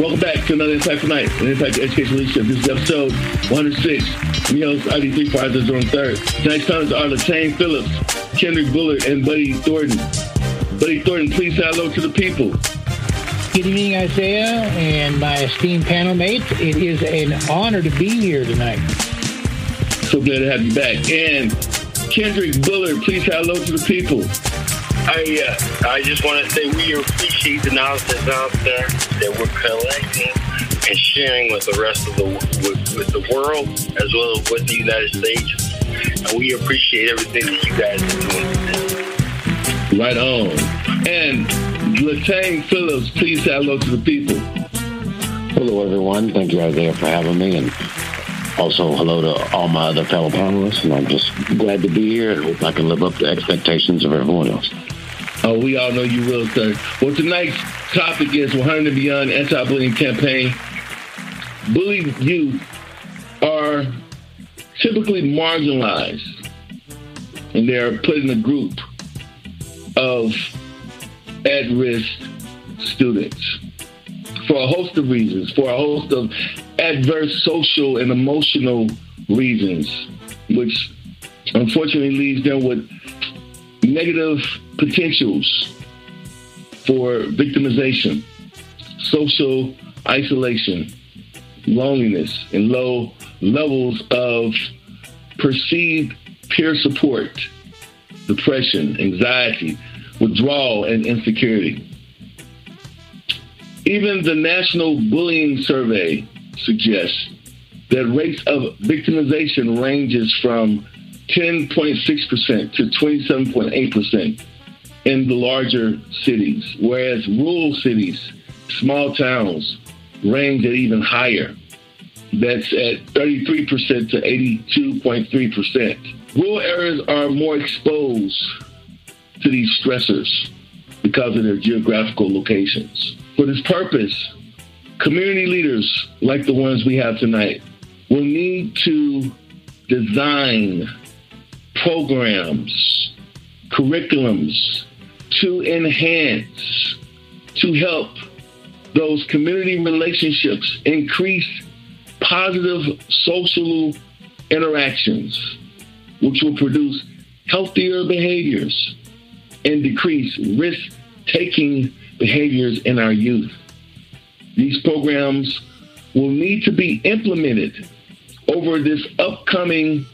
Welcome back to another Impact Tonight, an Impact to Education Leadership. This is episode 106. We host ID3 Prizes on 3rd. Tonight's comments are Latane Phillips, Kendrick Bullard, and Buddy Thornton. Buddy Thornton, please say hello to the people. Good evening, Isaiah, and my esteemed panel mates. It is an honor to be here tonight. So glad to have you back. And Kendrick Bullard, please say hello to the people. I just want to say we appreciate the knowledge that's out there that we're collecting and sharing with the rest of the with the world as well as with the United States. And we appreciate everything that you guys are doing today. Right on. And Latane Phillips, please say hello to the people. Hello, everyone. Thank you, Isaiah, for having me. And also, hello to all my other fellow panelists, and I'm just glad to be here and hope I can live up to expectations of everyone else. Oh, we all know you will, sir. Well, tonight's topic is 100 & Beyond Anti-Bullying Campaign. Bullied youth are typically marginalized, and they're put in a group of at-risk students for a host of reasons, for a host of adverse social and emotional reasons, which unfortunately leaves them with negative potentials for victimization, social isolation, loneliness, and low levels of perceived peer support, depression, anxiety, withdrawal, and insecurity. Even the National Bullying Survey suggests that rates of victimization ranges from 10.6% to 27.8% in the larger cities, whereas rural cities, small towns, range at even higher. That's at 33% to 82.3%. Rural areas are more exposed to these stressors because of their geographical locations. For this purpose, community leaders like the ones we have tonight will need to design programs, curriculums to enhance, to help those community relationships increase positive social interactions, which will produce healthier behaviors and decrease risk-taking behaviors in our youth. These programs will need to be implemented over this upcoming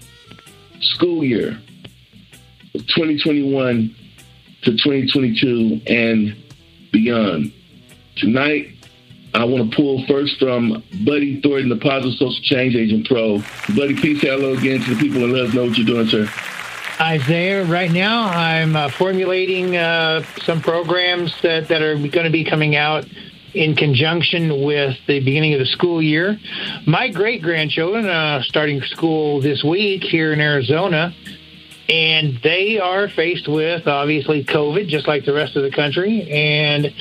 school year of 2021 to 2022 and beyond. Tonight, I want to pull first from Buddy Thornton, the Positive Social Change Agent Pro. Buddy, please say hello again to the people and let us know what you're doing, sir. Isaiah, right now I'm formulating some programs that are going to be coming out in conjunction with the beginning of the school year. My great-grandchildren are starting school this week here in Arizona, and they are faced with, obviously, COVID, just like the rest of the country. And,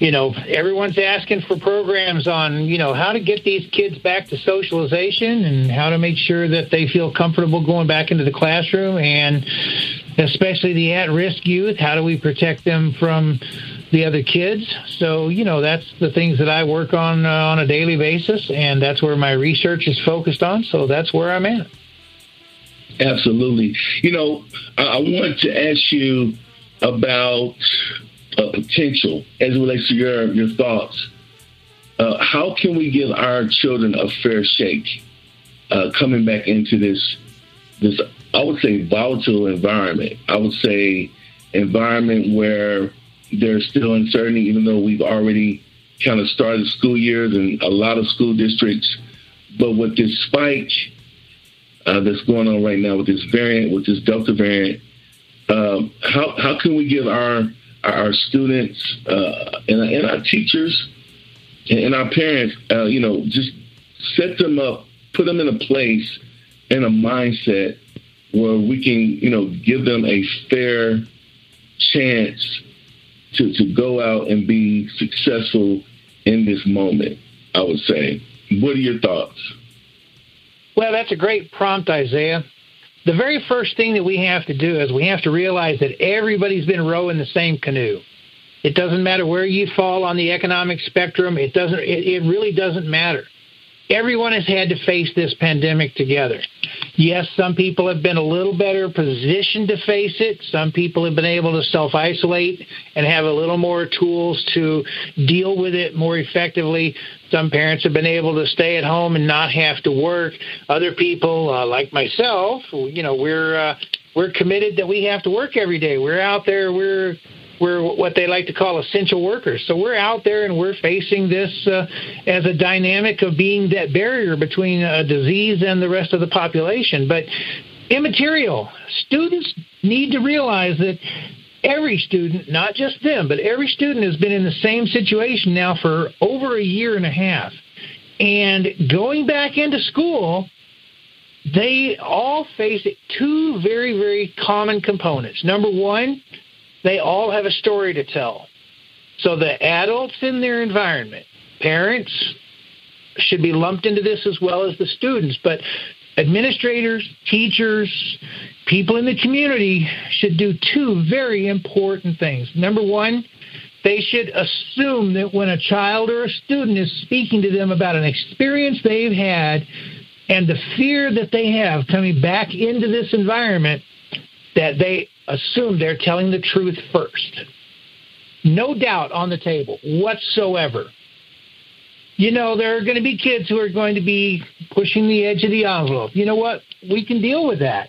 you know, everyone's asking for programs on, you know, how to get these kids back to socialization and how to make sure that they feel comfortable going back into the classroom, and especially the at-risk youth, how do we protect them from the other kids? So, you know, that's the things that I work on a daily basis, and that's where my research is focused on, so that's where I'm at. Absolutely. You know, I want to ask you about potential as it relates to your thoughts. How can we give our children a fair shake coming back into this, I would say, volatile environment? I would say environment where there's still uncertainty, even though we've already kind of started school years in a lot of school districts. But with this spike that's going on right now with this variant, with this Delta variant, how can we give our students and our teachers and our parents, you know, just set them up, put them in a place and a mindset where we can, you know, give them a fair chance to go out and be successful in this moment, I would say. What are your thoughts? Well, that's a great prompt, Isaiah. The very first thing that we have to do is we have to realize that everybody's been rowing the same canoe. It doesn't matter where you fall on the economic spectrum. It really doesn't matter. Everyone has had to face this pandemic together. Yes, some people have been a little better positioned to face it. Some people have been able to self-isolate and have a little more tools to deal with it more effectively. Some parents have been able to stay at home and not have to work. Other people, like myself, we're committed that we have to work every day. We're out there. We're what they like to call essential workers. So we're out there and we're facing this as a dynamic of being that barrier between a disease and the rest of the population. But immaterial. Students need to realize that every student, not just them, but every student has been in the same situation now for over a year and a half. And going back into school, they all face two very, very common components. Number one, they all have a story to tell. So the adults in their environment, parents should be lumped into this as well as the students, but administrators, teachers, people in the community should do two very important things. Number one, they should assume that when a child or a student is speaking to them about an experience they've had and the fear that they have coming back into this environment, that they assume they're telling the truth first. No doubt on the table whatsoever. You know, there are going to be kids who are going to be pushing the edge of the envelope. You know what? We can deal with that.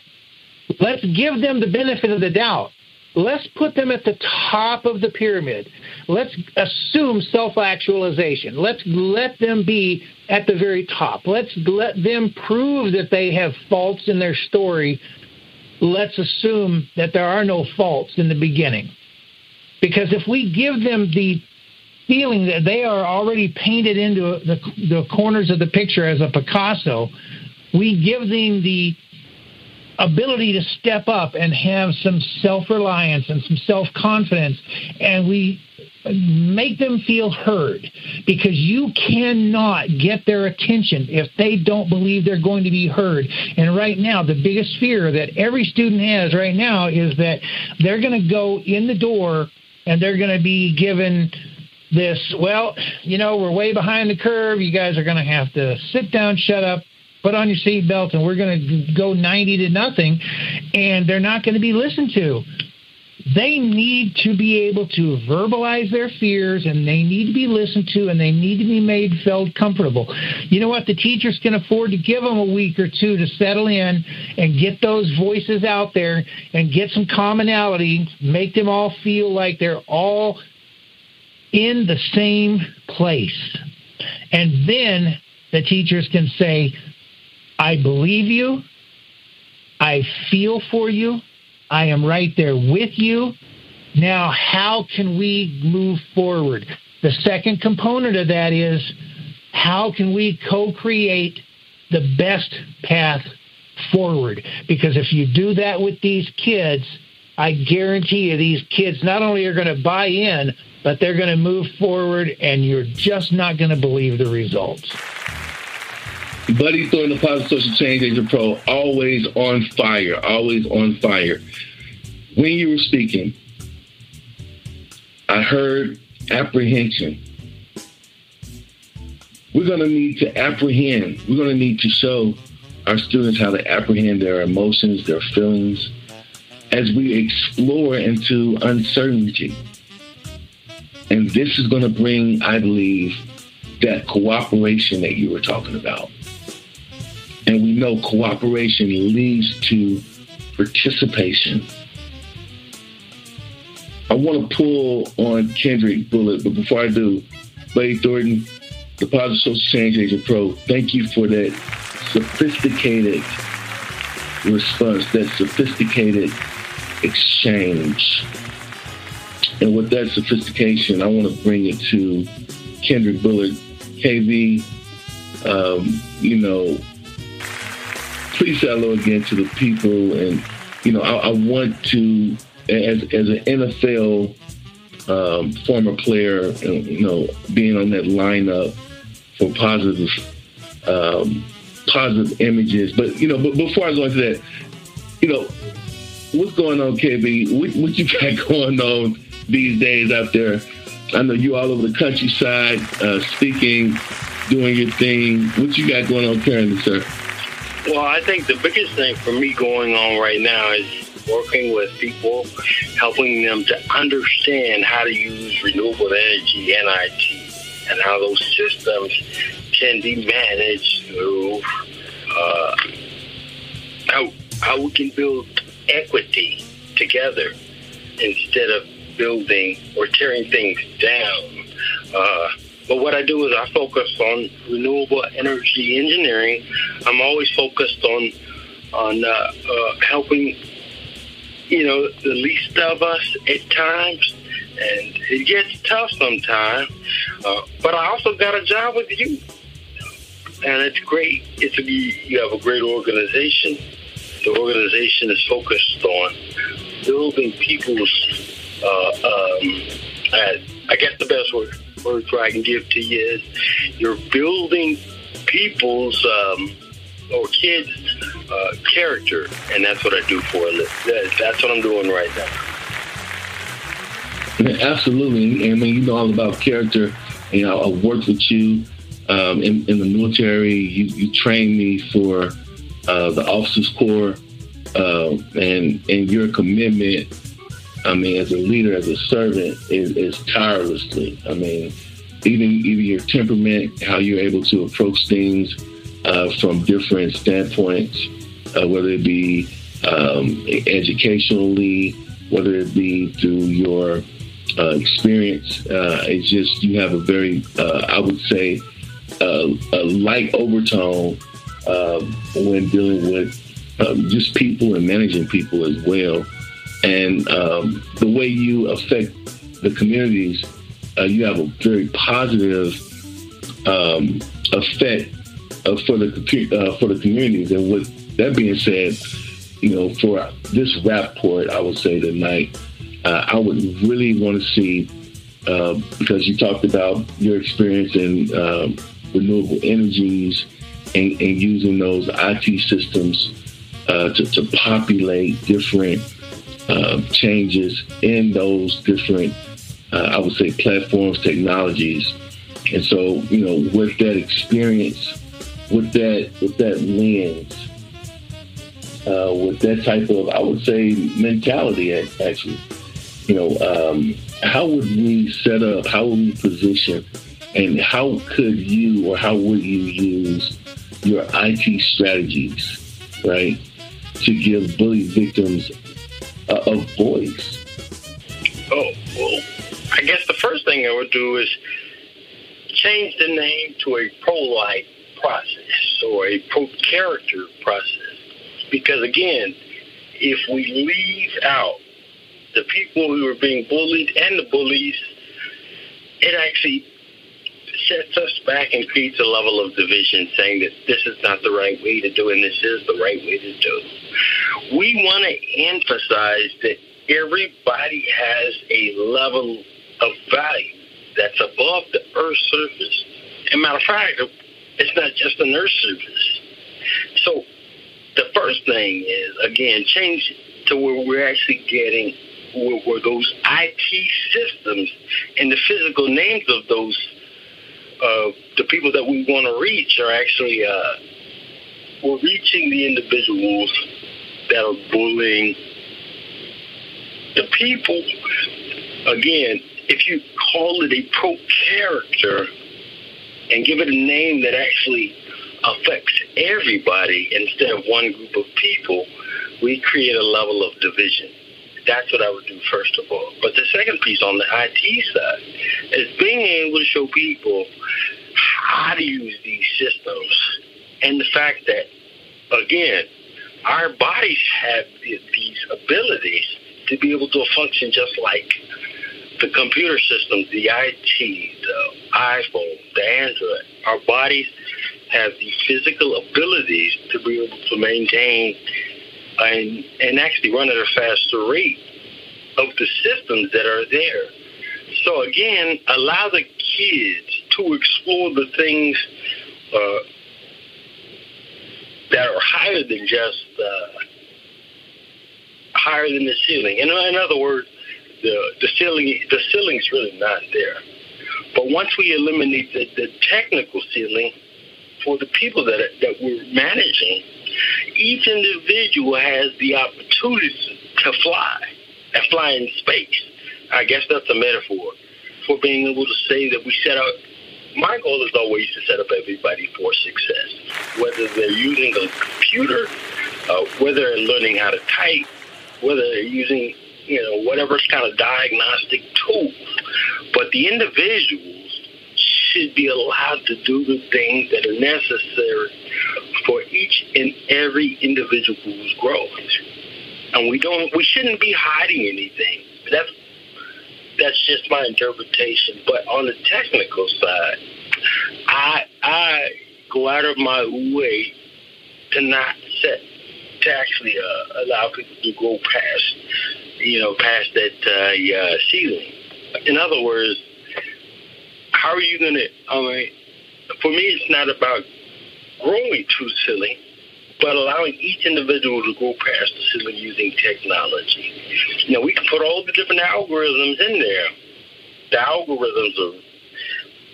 Let's give them the benefit of the doubt. Let's put them at the top of the pyramid. Let's assume self-actualization. Let's let them be at the very top. Let's let them prove that they have faults in their story. Let's assume that there are no faults in the beginning. Because if we give them the feeling that they are already painted into the corners of the picture as a Picasso, we give them the ability to step up and have some self-reliance and some self-confidence, and we make them feel heard, because you cannot get their attention if they don't believe they're going to be heard. And right now, the biggest fear that every student has right now is that they're going to go in the door and they're going to be given this, well, you know, we're way behind the curve. You guys are going to have to sit down, shut up, put on your seatbelt, and we're going to go 90-0, and they're not going to be listened to. They need to be able to verbalize their fears, and they need to be listened to, and they need to be made felt comfortable. You know what? The teachers can afford to give them a week or two to settle in and get those voices out there and get some commonality, make them all feel like they're all in the same place. And then the teachers can say, I believe you, I feel for you, I am right there with you. Now, how can we move forward? The second component of that is, how can we co-create the best path forward? Because if you do that with these kids, I guarantee you these kids not only are going to buy in, but they're going to move forward, and you're just not going to believe the results. Buddy Thornton, the Positive Social Change Agent Pro, always on fire, always on fire. When you were speaking, I heard apprehension. We're going to need to apprehend. We're going to need to show our students how to apprehend their emotions, their feelings, as we explore into uncertainty. And this is going to bring, I believe, that cooperation that you were talking about. And we know cooperation leads to participation. I want to pull on Kendrick Bullard, but before I do, Buddy Thornton, the Positive Social Change Agent Pro, thank you for that sophisticated response, that sophisticated exchange. And with that sophistication, I want to bring it to Kendrick Bullard. KV, please say hello again to the people. And, I want to, as an NFL former player, being on that lineup for positive images. But, but before I go into that, what's going on, KB? What you got going on these days out there. I know you all over the countryside, speaking, doing your thing. What you got going on currently, sir? Well, I think the biggest thing for me going on right now is working with people, helping them to understand how to use renewable energy, NIT, and how those systems can be managed through how we can build equity together instead of building or tearing things down. But what I do is I focus on renewable energy engineering. I'm always focused on helping, the least of us at times, and it gets tough sometimes. But I also got a job with you, and it's great. You have a great organization. The organization is focused on building people's. I guess the best word I can give to you is you're building people's or kids' character, and that's what I do for a living. That's what I'm doing right now. Yeah, absolutely. I mean, you know all about character. I worked with you in the military. You trained me for the Officers Corps, and your commitment. I mean, as a leader, as a servant, is tirelessly. I mean, even your temperament, how you're able to approach things from different standpoints, whether it be educationally, whether it be through your experience. It's just you have a very, I would say, a light overtone when dealing with just people and managing people as well. And the way you affect the communities, you have a very positive effect for the communities. And with that being said, for this rap port, I would say tonight, I would really want to see, because you talked about your experience in renewable energies and using those IT systems to populate different changes in those different, I would say, platforms, technologies. And so, with that experience, with that lens, with that type of, I would say, mentality, actually, how would we set up, how would we position, and how could you or how would you use your IT strategies, right, to give bully victims a voice? Oh, well, I guess the first thing I would do is change the name to a pro-life process or a pro-character process. Because, again, if we leave out the people who are being bullied and the bullies, it actually sets us back and creates a level of division, saying that this is not the right way to do and this is the right way to do. We want to emphasize that everybody has a level of value that's above the Earth's surface. As a matter of fact, it's not just an Earth's surface. So the first thing is, again, change to where we're actually getting where those IT systems and the physical names of those the people that we want to reach are actually we're reaching the individuals that are bullying the people. Again, if you call it a pro-character and give it a name that actually affects everybody instead of one group of people, we create a level of division. That's what I would do first of all. But the second piece on the IT side is being able to show people how to use these systems and the fact that, again, our bodies have these abilities to be able to function just like the computer systems, the IT, the iPhone, the Android. Our bodies have the physical abilities to be able to maintain and actually run at a faster rate of the systems that are there. So, again, allow the kids to explore the things that are higher than just higher than the ceiling. In other words, the ceiling, the ceiling's really not there. But once we eliminate the technical ceiling for the people that we're managing, each individual has the opportunity to fly and fly in space. I guess that's a metaphor for being able to say that we set out. My goal is always to set up everybody for success, whether they're using a computer, whether they're learning how to type, whether they're using, you know, whatever kind of diagnostic tool. But the individuals should be allowed to do the things that are necessary for each and every individual's growth. And we shouldn't be hiding anything. That's just my interpretation. But on the technical side, I go out of my way to not set, to actually allow people to go past, you know, past that ceiling. In other words, how are you going to, I mean, for me, it's not about growing too silly, but allowing each individual to go past the ceiling using technology. Now, we can put all the different algorithms in there. The algorithms are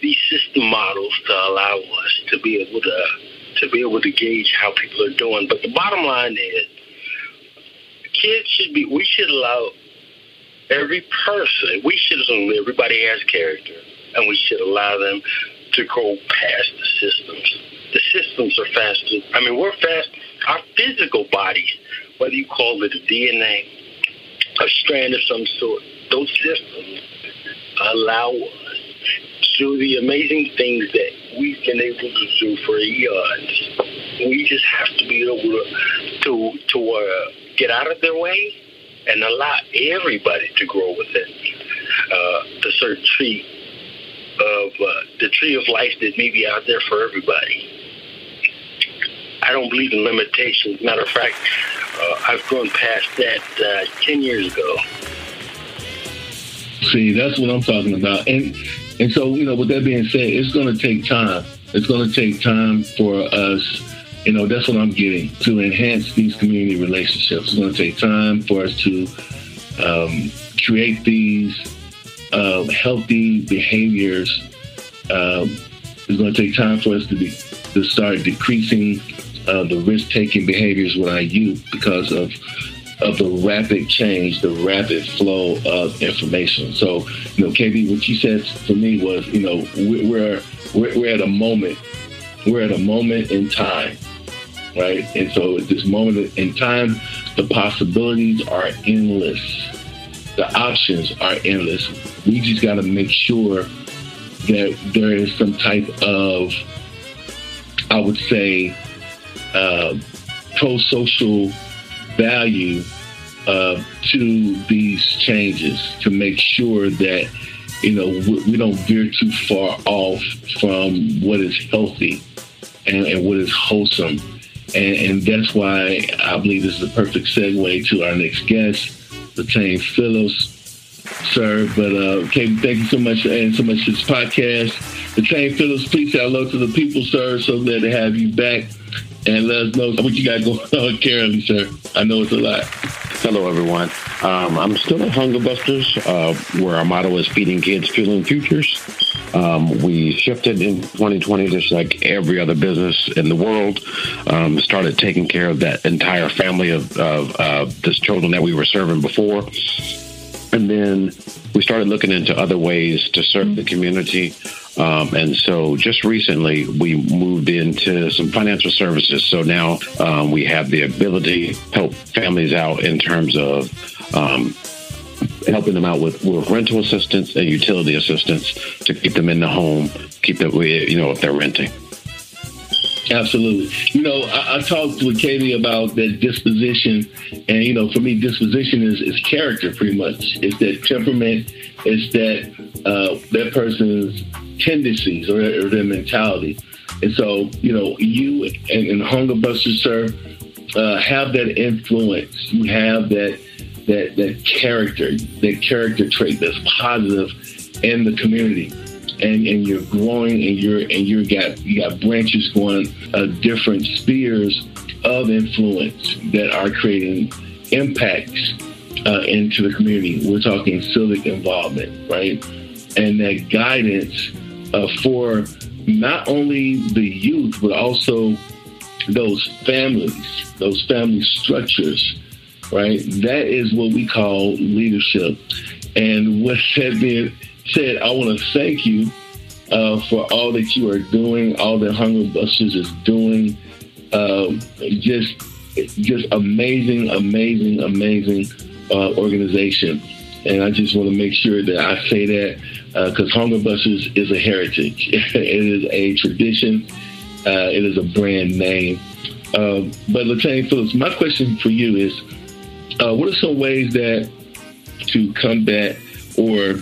these system models to allow us to be able to gauge how people are doing. But the bottom line is, kids should be, we should allow every person, we should assume everybody has character, and we should allow them to go past the systems. The systems are faster. I mean, we're fast. Our physical bodies, whether you call it a DNA, a strand of some sort, those systems allow us to do the amazing things that we've been able to do for eons. We just have to be able to get out of their way and allow everybody to grow with it. The sort of tree of the tree of life that may be out there for everybody. I don't believe in limitations. Matter of fact, I've grown past that 10 years ago. See, that's what I'm talking about. And so, you know, with that being said, it's going to take time. It's going to take time for us, you know, that's what I'm getting, to enhance these community relationships. It's going to take time for us to create these healthy behaviors. It's going to take time for us to start decreasing the risk-taking behaviors with our youth because of the rapid change, the rapid flow of information. So, you know, KB, what you said for me was, you know, we're at a moment. We're at a moment in time, right? And so at this moment in time, the possibilities are endless. The options are endless. We just got to make sure that there is some type of, I would say, pro-social value to these changes to make sure that, you know, we don't veer too far off from what is healthy and what is wholesome. And that's why I believe this is a perfect segue to our next guest, Latane Phillips. Sir, but Katie, thank you so much for adding so much to this podcast. Latane Phillips, please say hello to the people, sir. So glad to have you back, and let us know what you got going on currently, sir. I know it's a lot. Hello, everyone. I'm still at Hunger Busters, where our motto is feeding kids, fueling futures. We shifted in 2020, just like every other business in the world, started taking care of that entire family of this children that we were serving before. And then we started looking into other ways to serve the community. And so just recently, we moved into some financial services. So now we have the ability to help families out in terms of helping them out with rental assistance and utility assistance to keep them in the home, keep them, you know, if they're renting. Absolutely. You know, I talked with Katie about that disposition, and, you know, for me, disposition is character pretty much. It's that temperament, it's that person's tendencies or their mentality. And so, you know, you and Hunger Busters, sir, have that influence. You have that character trait that's positive in the community. And you're growing, and you got branches going, different spheres of influence that are creating impacts into the community. We're talking civic involvement, right? And that guidance for not only the youth, but also those family structures, right? That is what we call leadership. And with that being said, I want to thank you for all that you are doing, all that Hunger Busters is doing. Just amazing organization. And I just want to make sure that I say that because Hunger Busters is a heritage. It is a tradition. It is a brand name. But Latane Phillips, my question for you is, what are some ways that to combat or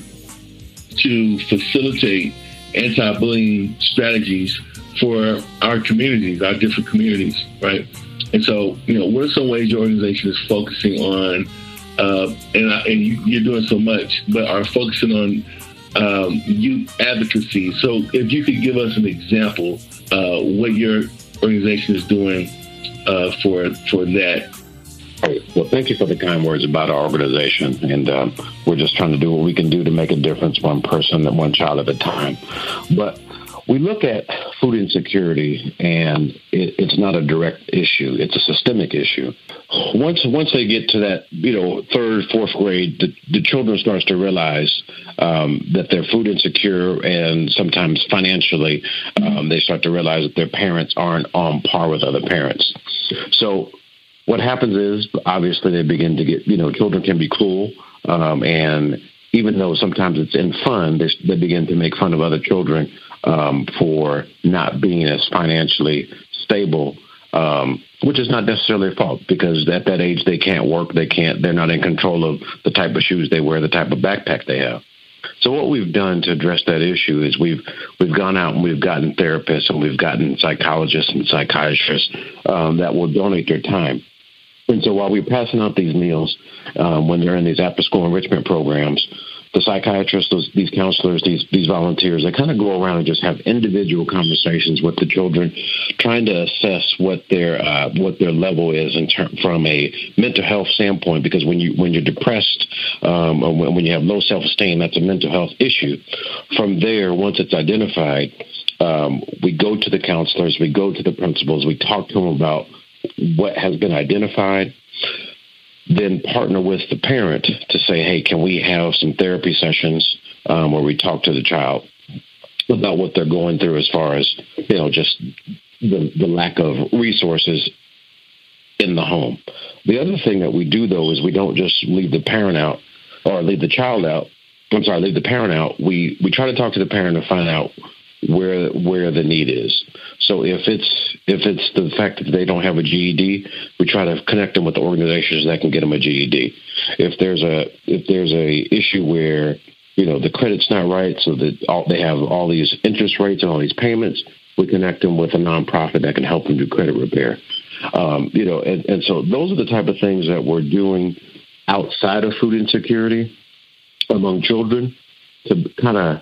to facilitate anti-bullying strategies for our communities, our different communities, right? And so, you know, what are some ways your organization is focusing on, and you're doing so much, but are focusing on youth advocacy? So if you could give us an example what your organization is doing for that. All right. Well, thank you for the kind words about our organization. And we're just trying to do what we can do to make a difference, one person and one child at a time. But we look at food insecurity, and it's not a direct issue. It's a systemic issue. Once they get to that, you know, third, fourth grade, the children starts to realize that they're food insecure, and sometimes financially they start to realize that their parents aren't on par with other parents. So what happens is, obviously, they begin to get, you know, children can be cruel, and even though sometimes it's in fun, they begin to make fun of other children for not being as financially stable, which is not necessarily their fault, because at that age they can't work, they're not in control of the type of shoes they wear, the type of backpack they have. So what we've done to address that issue is we've gone out and we've gotten therapists and we've gotten psychologists and psychiatrists that will donate their time. And so while we're passing out these meals, when they're in these after-school enrichment programs, the psychiatrists, these counselors, these volunteers, they kind of go around and just have individual conversations with the children, trying to assess what their level is from a mental health standpoint. Because when you're depressed, or when you have low self-esteem, that's a mental health issue. From there, once it's identified, we go to the counselors, we go to the principals, we talk to them about what has been identified. Then partner with the parent to say, hey, can we have some therapy sessions where we talk to the child about what they're going through as far as, you know, just the lack of resources in the home. The other thing that we do, though, is we don't just leave the parent out or leave the child out. I'm sorry, leave the parent out. We try to talk to the parent to find out where the need is. So if it's the fact that they don't have a GED, we try to connect them with the organizations that can get them a GED. If there's a issue where, you know, the credit's not right, so that they have all these interest rates and all these payments, we connect them with a nonprofit that can help them do credit repair. You know, and so those are the type of things that we're doing outside of food insecurity among children to kind of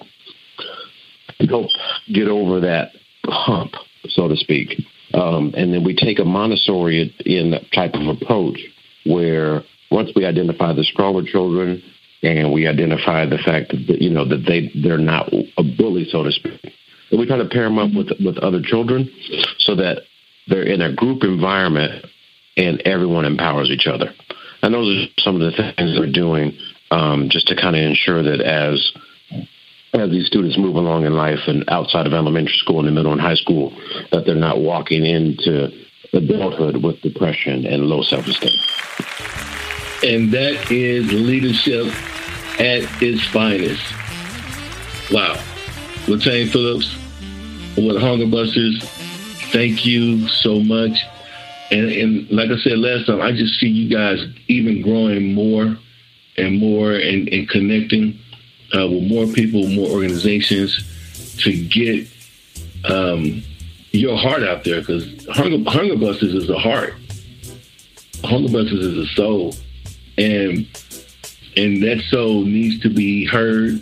help get over that hump, so to speak. And then we take a Montessori in type of approach where once we identify the stronger children and we identify the fact that, you know, that they're not a bully, so to speak, and we try to pair them up with other children so that they're in a group environment and everyone empowers each other. And those are some of the things that we're doing just to kind of ensure that as these students move along in life and outside of elementary school and the middle and high school, that they're not walking into adulthood with depression and low self-esteem. And that is leadership at its finest. Wow. Latane Phillips with Hunger Busters, thank you so much. And like I said last time, I just see you guys even growing more and more and connecting with more people, more organizations to get your heart out there, because Hunger Busters is a heart. Hunger Busters is a soul. And that soul needs to be heard,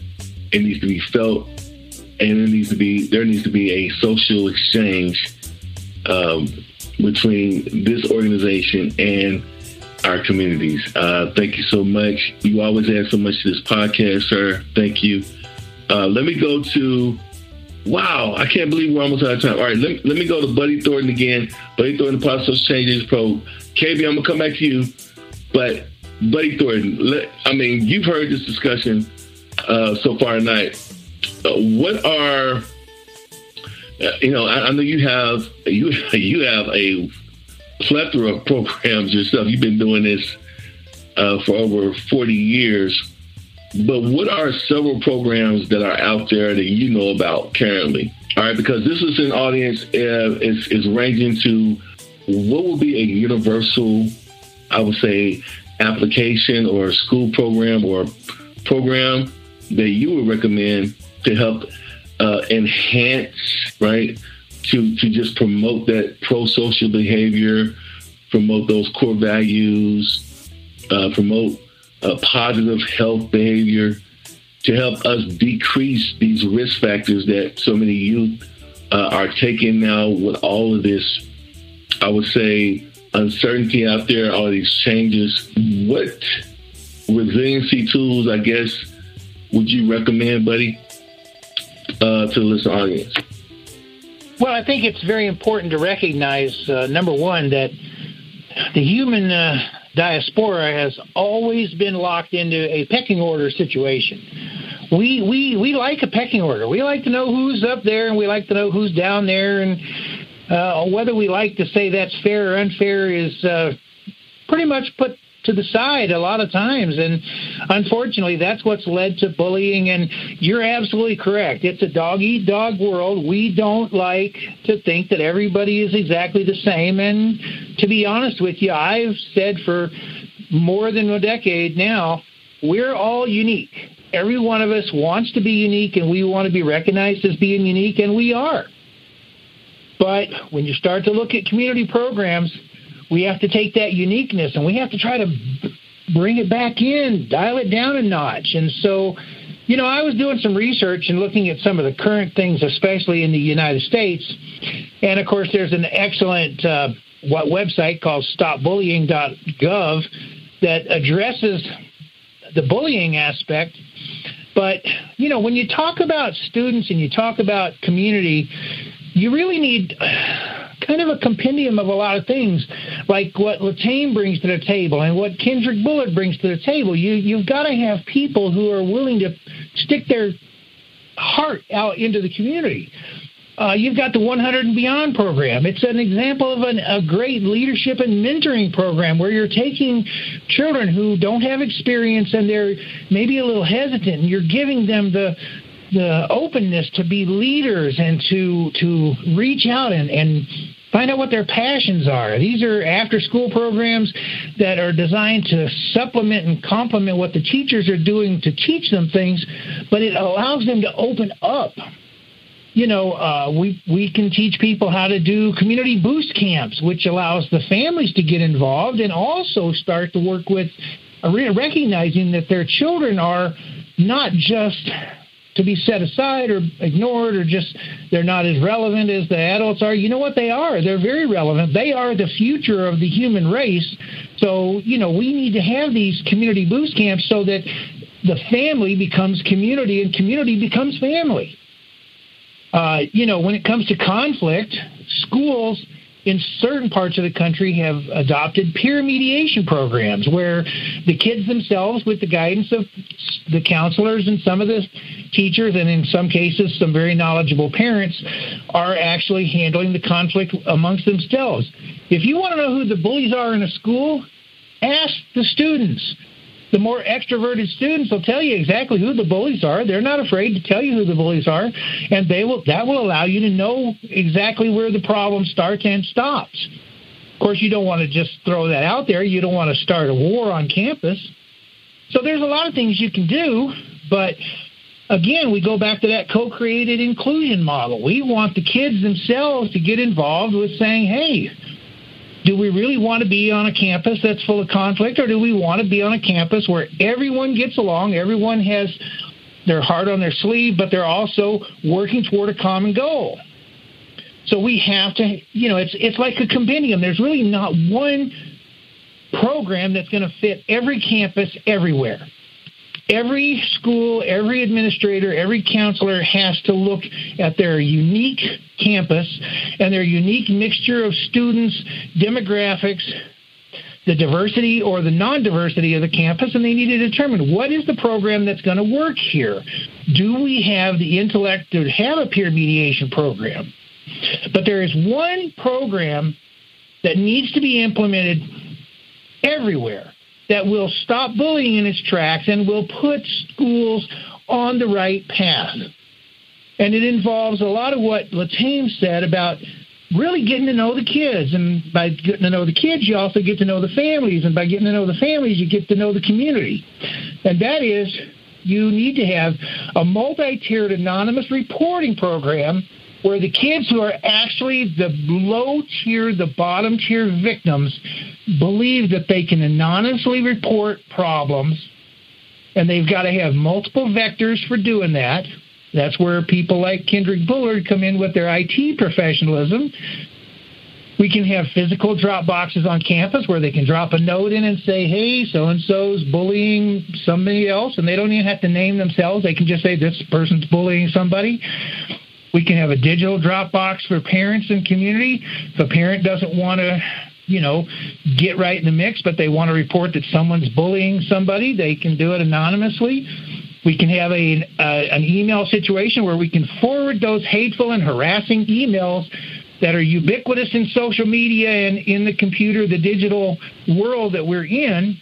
it needs to be felt, and there needs to be a social exchange between this organization and our communities. Thank you so much. You always add so much to this podcast, sir. Thank you. Let me go to, wow, I can't believe we're almost out of time. All right, let me go to Buddy Thornton again. Buddy Thornton, the Positive Changes Probe. KB, I'm going to come back to you. But Buddy Thornton, you've heard this discussion so far tonight. What are... I know you have a plethora of programs yourself. You've been doing this for over 40 years. But what are several programs that are out there that you know about currently? All right, because this is an audience is ranging to what will be a universal, I would say, application or school program or program that you would recommend to help enhance, right, to just promote that pro-social behavior, promote those core values, promote positive health behavior to help us decrease these risk factors that so many youth are taking now with all of this, I would say, uncertainty out there, all these changes. What resiliency tools, I guess, would you recommend, buddy? To this audience? Well, I think it's very important to recognize, number one, that the human diaspora has always been locked into a pecking order situation. We like a pecking order. We like to know who's up there and we like to know who's down there, and whether we like to say that's fair or unfair is pretty much put to the side a lot of times, and unfortunately that's what's led to bullying. And you're absolutely correct, it's a dog-eat-dog world. We don't like to think that everybody is exactly the same, and to be honest with you, I've said for more than a decade now, we're all unique. Every one of us wants to be unique, and we want to be recognized as being unique, and we are. But when you start to look at community programs, we have to take that uniqueness and we have to try to bring it back in, dial it down a notch. And so, I was doing some research and looking at some of the current things, especially in the United States. And, of course, there's an excellent website called stopbullying.gov that addresses the bullying aspect. But, when you talk about students and you talk about community, you really need kind of a compendium of a lot of things, like what Latane brings to the table and what Kendrick Bullard brings to the table. You've got to have people who are willing to stick their heart out into the community. You've got the 100 and Beyond program. It's an example of a great leadership and mentoring program where you're taking children who don't have experience and they're maybe a little hesitant, and you're giving them the openness to be leaders and to reach out and find out what their passions are. These are after-school programs that are designed to supplement and complement what the teachers are doing to teach them things, but it allows them to open up. We can teach people how to do community boost camps, which allows the families to get involved and also start to work with recognizing that their children are not just to be set aside or ignored or just they're not as relevant as the adults are. You know what they are? They're very relevant. They are the future of the human race. So, we need to have these community boost camps so that the family becomes community and community becomes family. When it comes to conflict, schools in certain parts of the country have adopted peer mediation programs where the kids themselves, with the guidance of the counselors and some of the teachers, and in some cases some very knowledgeable parents, are actually handling the conflict amongst themselves. If you want to know who the bullies are in a school, ask the students. The more extroverted students will tell you exactly who the bullies are. They're not afraid to tell you who the bullies are, and that will allow you to know exactly where the problem starts and stops. Of course, you don't want to just throw that out there. You don't want to start a war on campus. So there's a lot of things you can do, but again, we go back to that co-created inclusion model. We want the kids themselves to get involved with saying, hey, do we really want to be on a campus that's full of conflict, or do we want to be on a campus where everyone gets along, everyone has their heart on their sleeve, but they're also working toward a common goal? So we have to, it's like a compendium. There's really not one program that's going to fit every campus everywhere. Every school, every administrator, every counselor has to look at their unique campus and their unique mixture of students, demographics, the diversity or the non-diversity of the campus, and they need to determine what is the program that's going to work here. Do we have the intellect to have a peer mediation program? But there is one program that needs to be implemented everywhere that will stop bullying in its tracks and will put schools on the right path. And it involves a lot of what Latane said about really getting to know the kids, and by getting to know the kids, you also get to know the families, and by getting to know the families, you get to know the community. And that is, you need to have a multi-tiered anonymous reporting program where the kids who are actually the low tier, the bottom tier victims believe that they can anonymously report problems, and they've got to have multiple vectors for doing that. That's where people like Kendrick Bullard come in with their IT professionalism. We can have physical drop boxes on campus where they can drop a note in and say, hey, so-and-so's bullying somebody else, and they don't even have to name themselves. They can just say, this person's bullying somebody. We can have a digital drop box for parents and community. If a parent doesn't want to, get right in the mix, but they want to report that someone's bullying somebody, they can do it anonymously. We can have an email situation where we can forward those hateful and harassing emails that are ubiquitous in social media and in the computer, the digital world that we're in.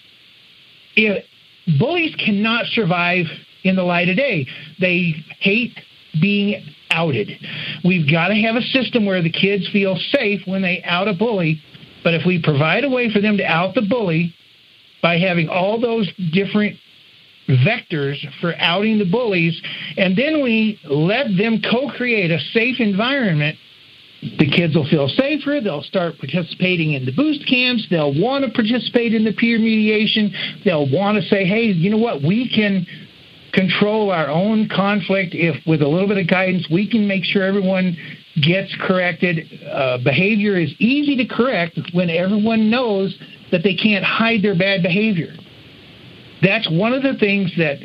Bullies cannot survive in the light of day. They hate being outed. We've got to have a system where the kids feel safe when they out a bully, but if we provide a way for them to out the bully by having all those different vectors for outing the bullies, and then we let them co-create a safe environment, the kids will feel safer, they'll start participating in the boost camps, they'll want to participate in the peer mediation, they'll want to say, hey, you know what, we can control our own conflict if with a little bit of guidance we can make sure everyone gets corrected. Behavior is easy to correct when everyone knows that they can't hide their bad behavior. That's one of the things that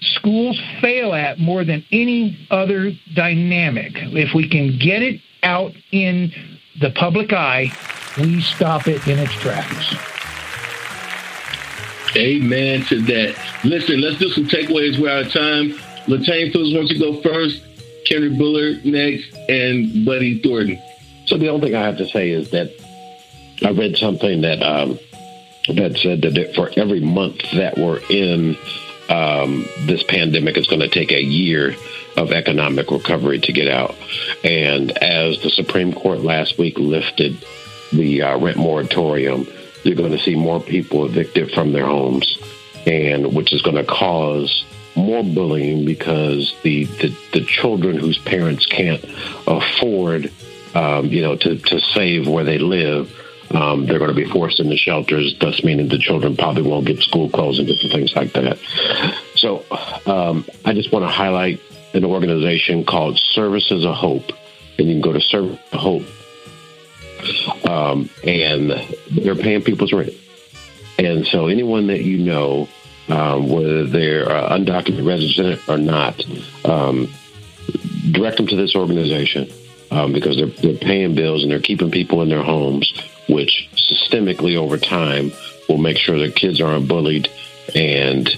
schools fail at more than any other dynamic. If we can get it out in the public eye, we stop it in its tracks. Amen to that. Listen, let's do some takeaways. We're out of time. Latane Phillips wants to go first, Kendrick Bullard next, and Buddy Thornton. So the only thing I have to say is that I read something that said that for every month that we're in this pandemic, it's going to take a year of economic recovery to get out. And as the Supreme Court last week lifted the rent moratorium, you're going to see more people evicted from their homes, and which is going to cause more bullying because the children whose parents can't afford, to save where they live, they're going to be forced into shelters, thus meaning the children probably won't get school clothes and different things like that. So I just want to highlight an organization called Services of Hope, and you can go to Services of Hope, and they're paying people's rent. And so anyone that you know, whether they're undocumented resident or not, direct them to this organization. Because they're paying bills and they're keeping people in their homes, which systemically over time will make sure their kids aren't bullied and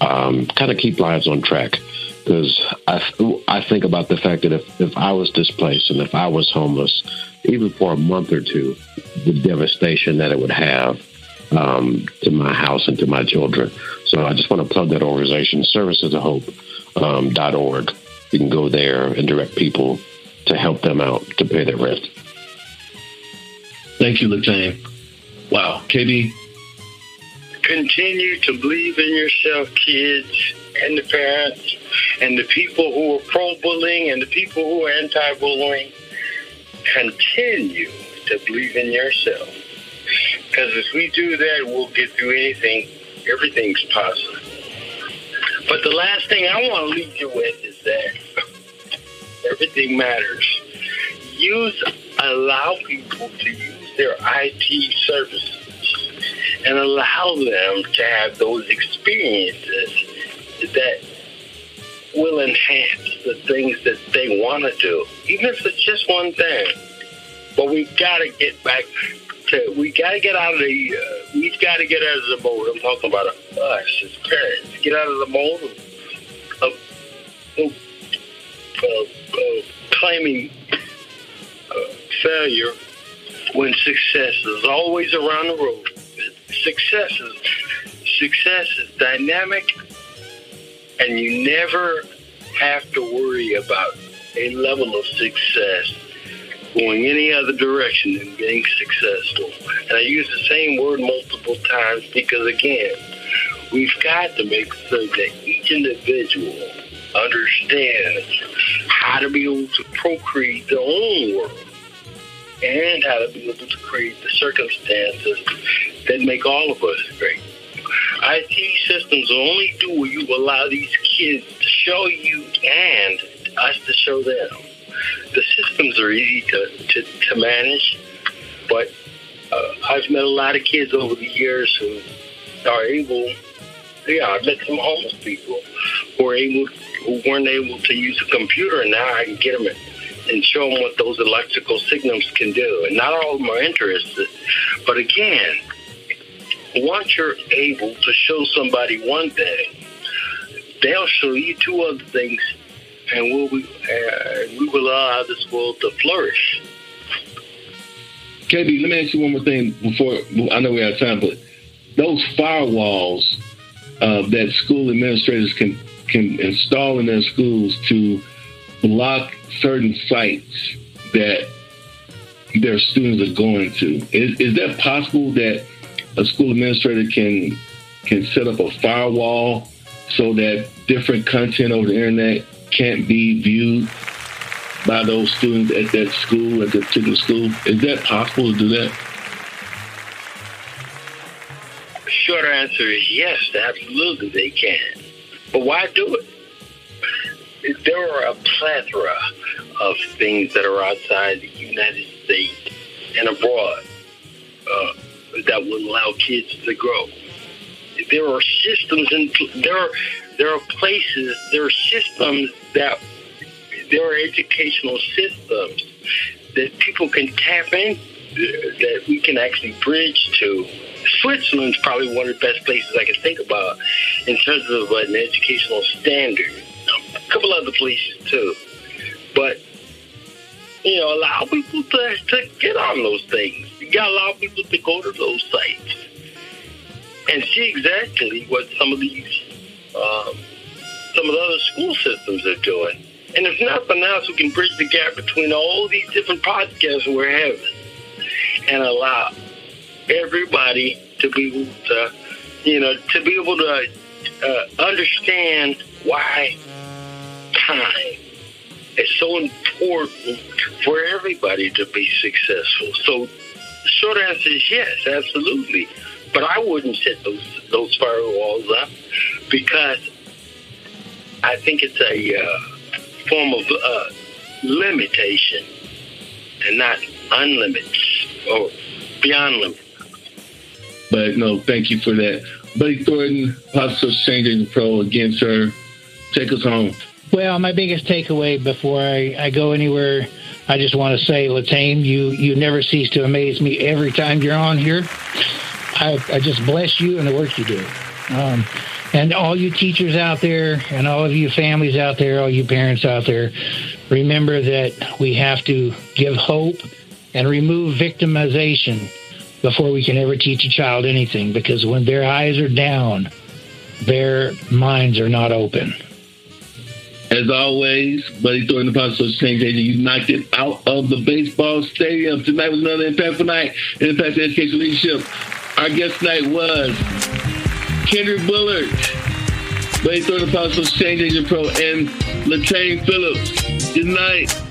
kind of keep lives on track. Because I think about the fact that if I was displaced and if I was homeless, even for a month or two, the devastation that it would have to my house and to my children. So I just want to plug that organization, servicesofhope.org. You can go there and direct people to help them out to pay their rent. Thank you, Latane. Wow. KB? Continue to believe in yourself, kids, and the parents, and the people who are pro-bullying, and the people who are anti-bullying. Continue to believe in yourself. Because if we do that, we'll get through anything. Everything's possible. But the last thing I want to leave you with is that everything matters. Allow people to use their IT services. and allow them to have those experiences that will enhance the things that they want to do, even if it's just one thing. But we've got to get back to, we got to get out of the, we've got to get out of the mold. I'm talking about us as parents. Get out of the mold of claiming failure when success is always around the road. Success is dynamic, and you never have to worry about a level of success going any other direction than being successful. And I use the same word multiple times because, again, we've got to make sure that each individual understands how to be able to procreate their own world and how to be able to create the circumstances that make all of us great. IT systems only do what you allow these kids to show you and us to show them. The systems are easy to manage, but I've met a lot of kids over the years who are able, I've met some homeless people who weren't able to use a computer, and now I can get them and show them what those electrical signals can do. And not all of them are interested, but again, once you're able to show somebody one thing, they'll show you two other things, and we will allow this world to flourish. KB, let me ask you one more thing before I know we're out of time, but those firewalls that school administrators can install in their schools to block certain sites that their students are going to, is that possible that a school administrator can set up a firewall so that different content over the internet can't be viewed by those students at that school, at that particular school? Is that possible to do that? Short answer is yes, absolutely they can. But why do it? There are a plethora of things that are outside the United States and abroad that would allow kids to grow. There are systems, and there are places, there are systems that, there are educational systems that people can tap in, that we can actually bridge to. Switzerland's probably one of the best places I can think about in terms of an educational standard. A couple other places too. But, allow people to get on those things. You got to allow people to go to those sites and see exactly what some of these, some of the other school systems are doing. And if nothing else, we can bridge the gap between all these different podcasts we're having and allow everybody to be able to, understand why time is so important for everybody to be successful. So, short answer is yes, absolutely. But I wouldn't set those firewalls up because I think it's a form of limitation and not unlimited or beyond limit. But no, thank you for that. Buddy Thornton, Positive Change Agent Pro, again, sir, take us home. Well, my biggest takeaway before I go anywhere, I just want to say, Latane, you never cease to amaze me every time you're on here. I just bless you and the work you do. And all you teachers out there and all of you families out there, all you parents out there, remember that we have to give hope and remove victimization before we can ever teach a child anything, because when their eyes are down, their minds are not open. As always, Buddy Thornton, the Positive Change Agent, you knocked it out of the baseball stadium. Tonight was another Impactful Night in Impact Education Leadership. Our guest tonight was Kendrick Bullard, Buddy Thornton, the Positive Change Agent Pro, and Latane Phillips. Good night.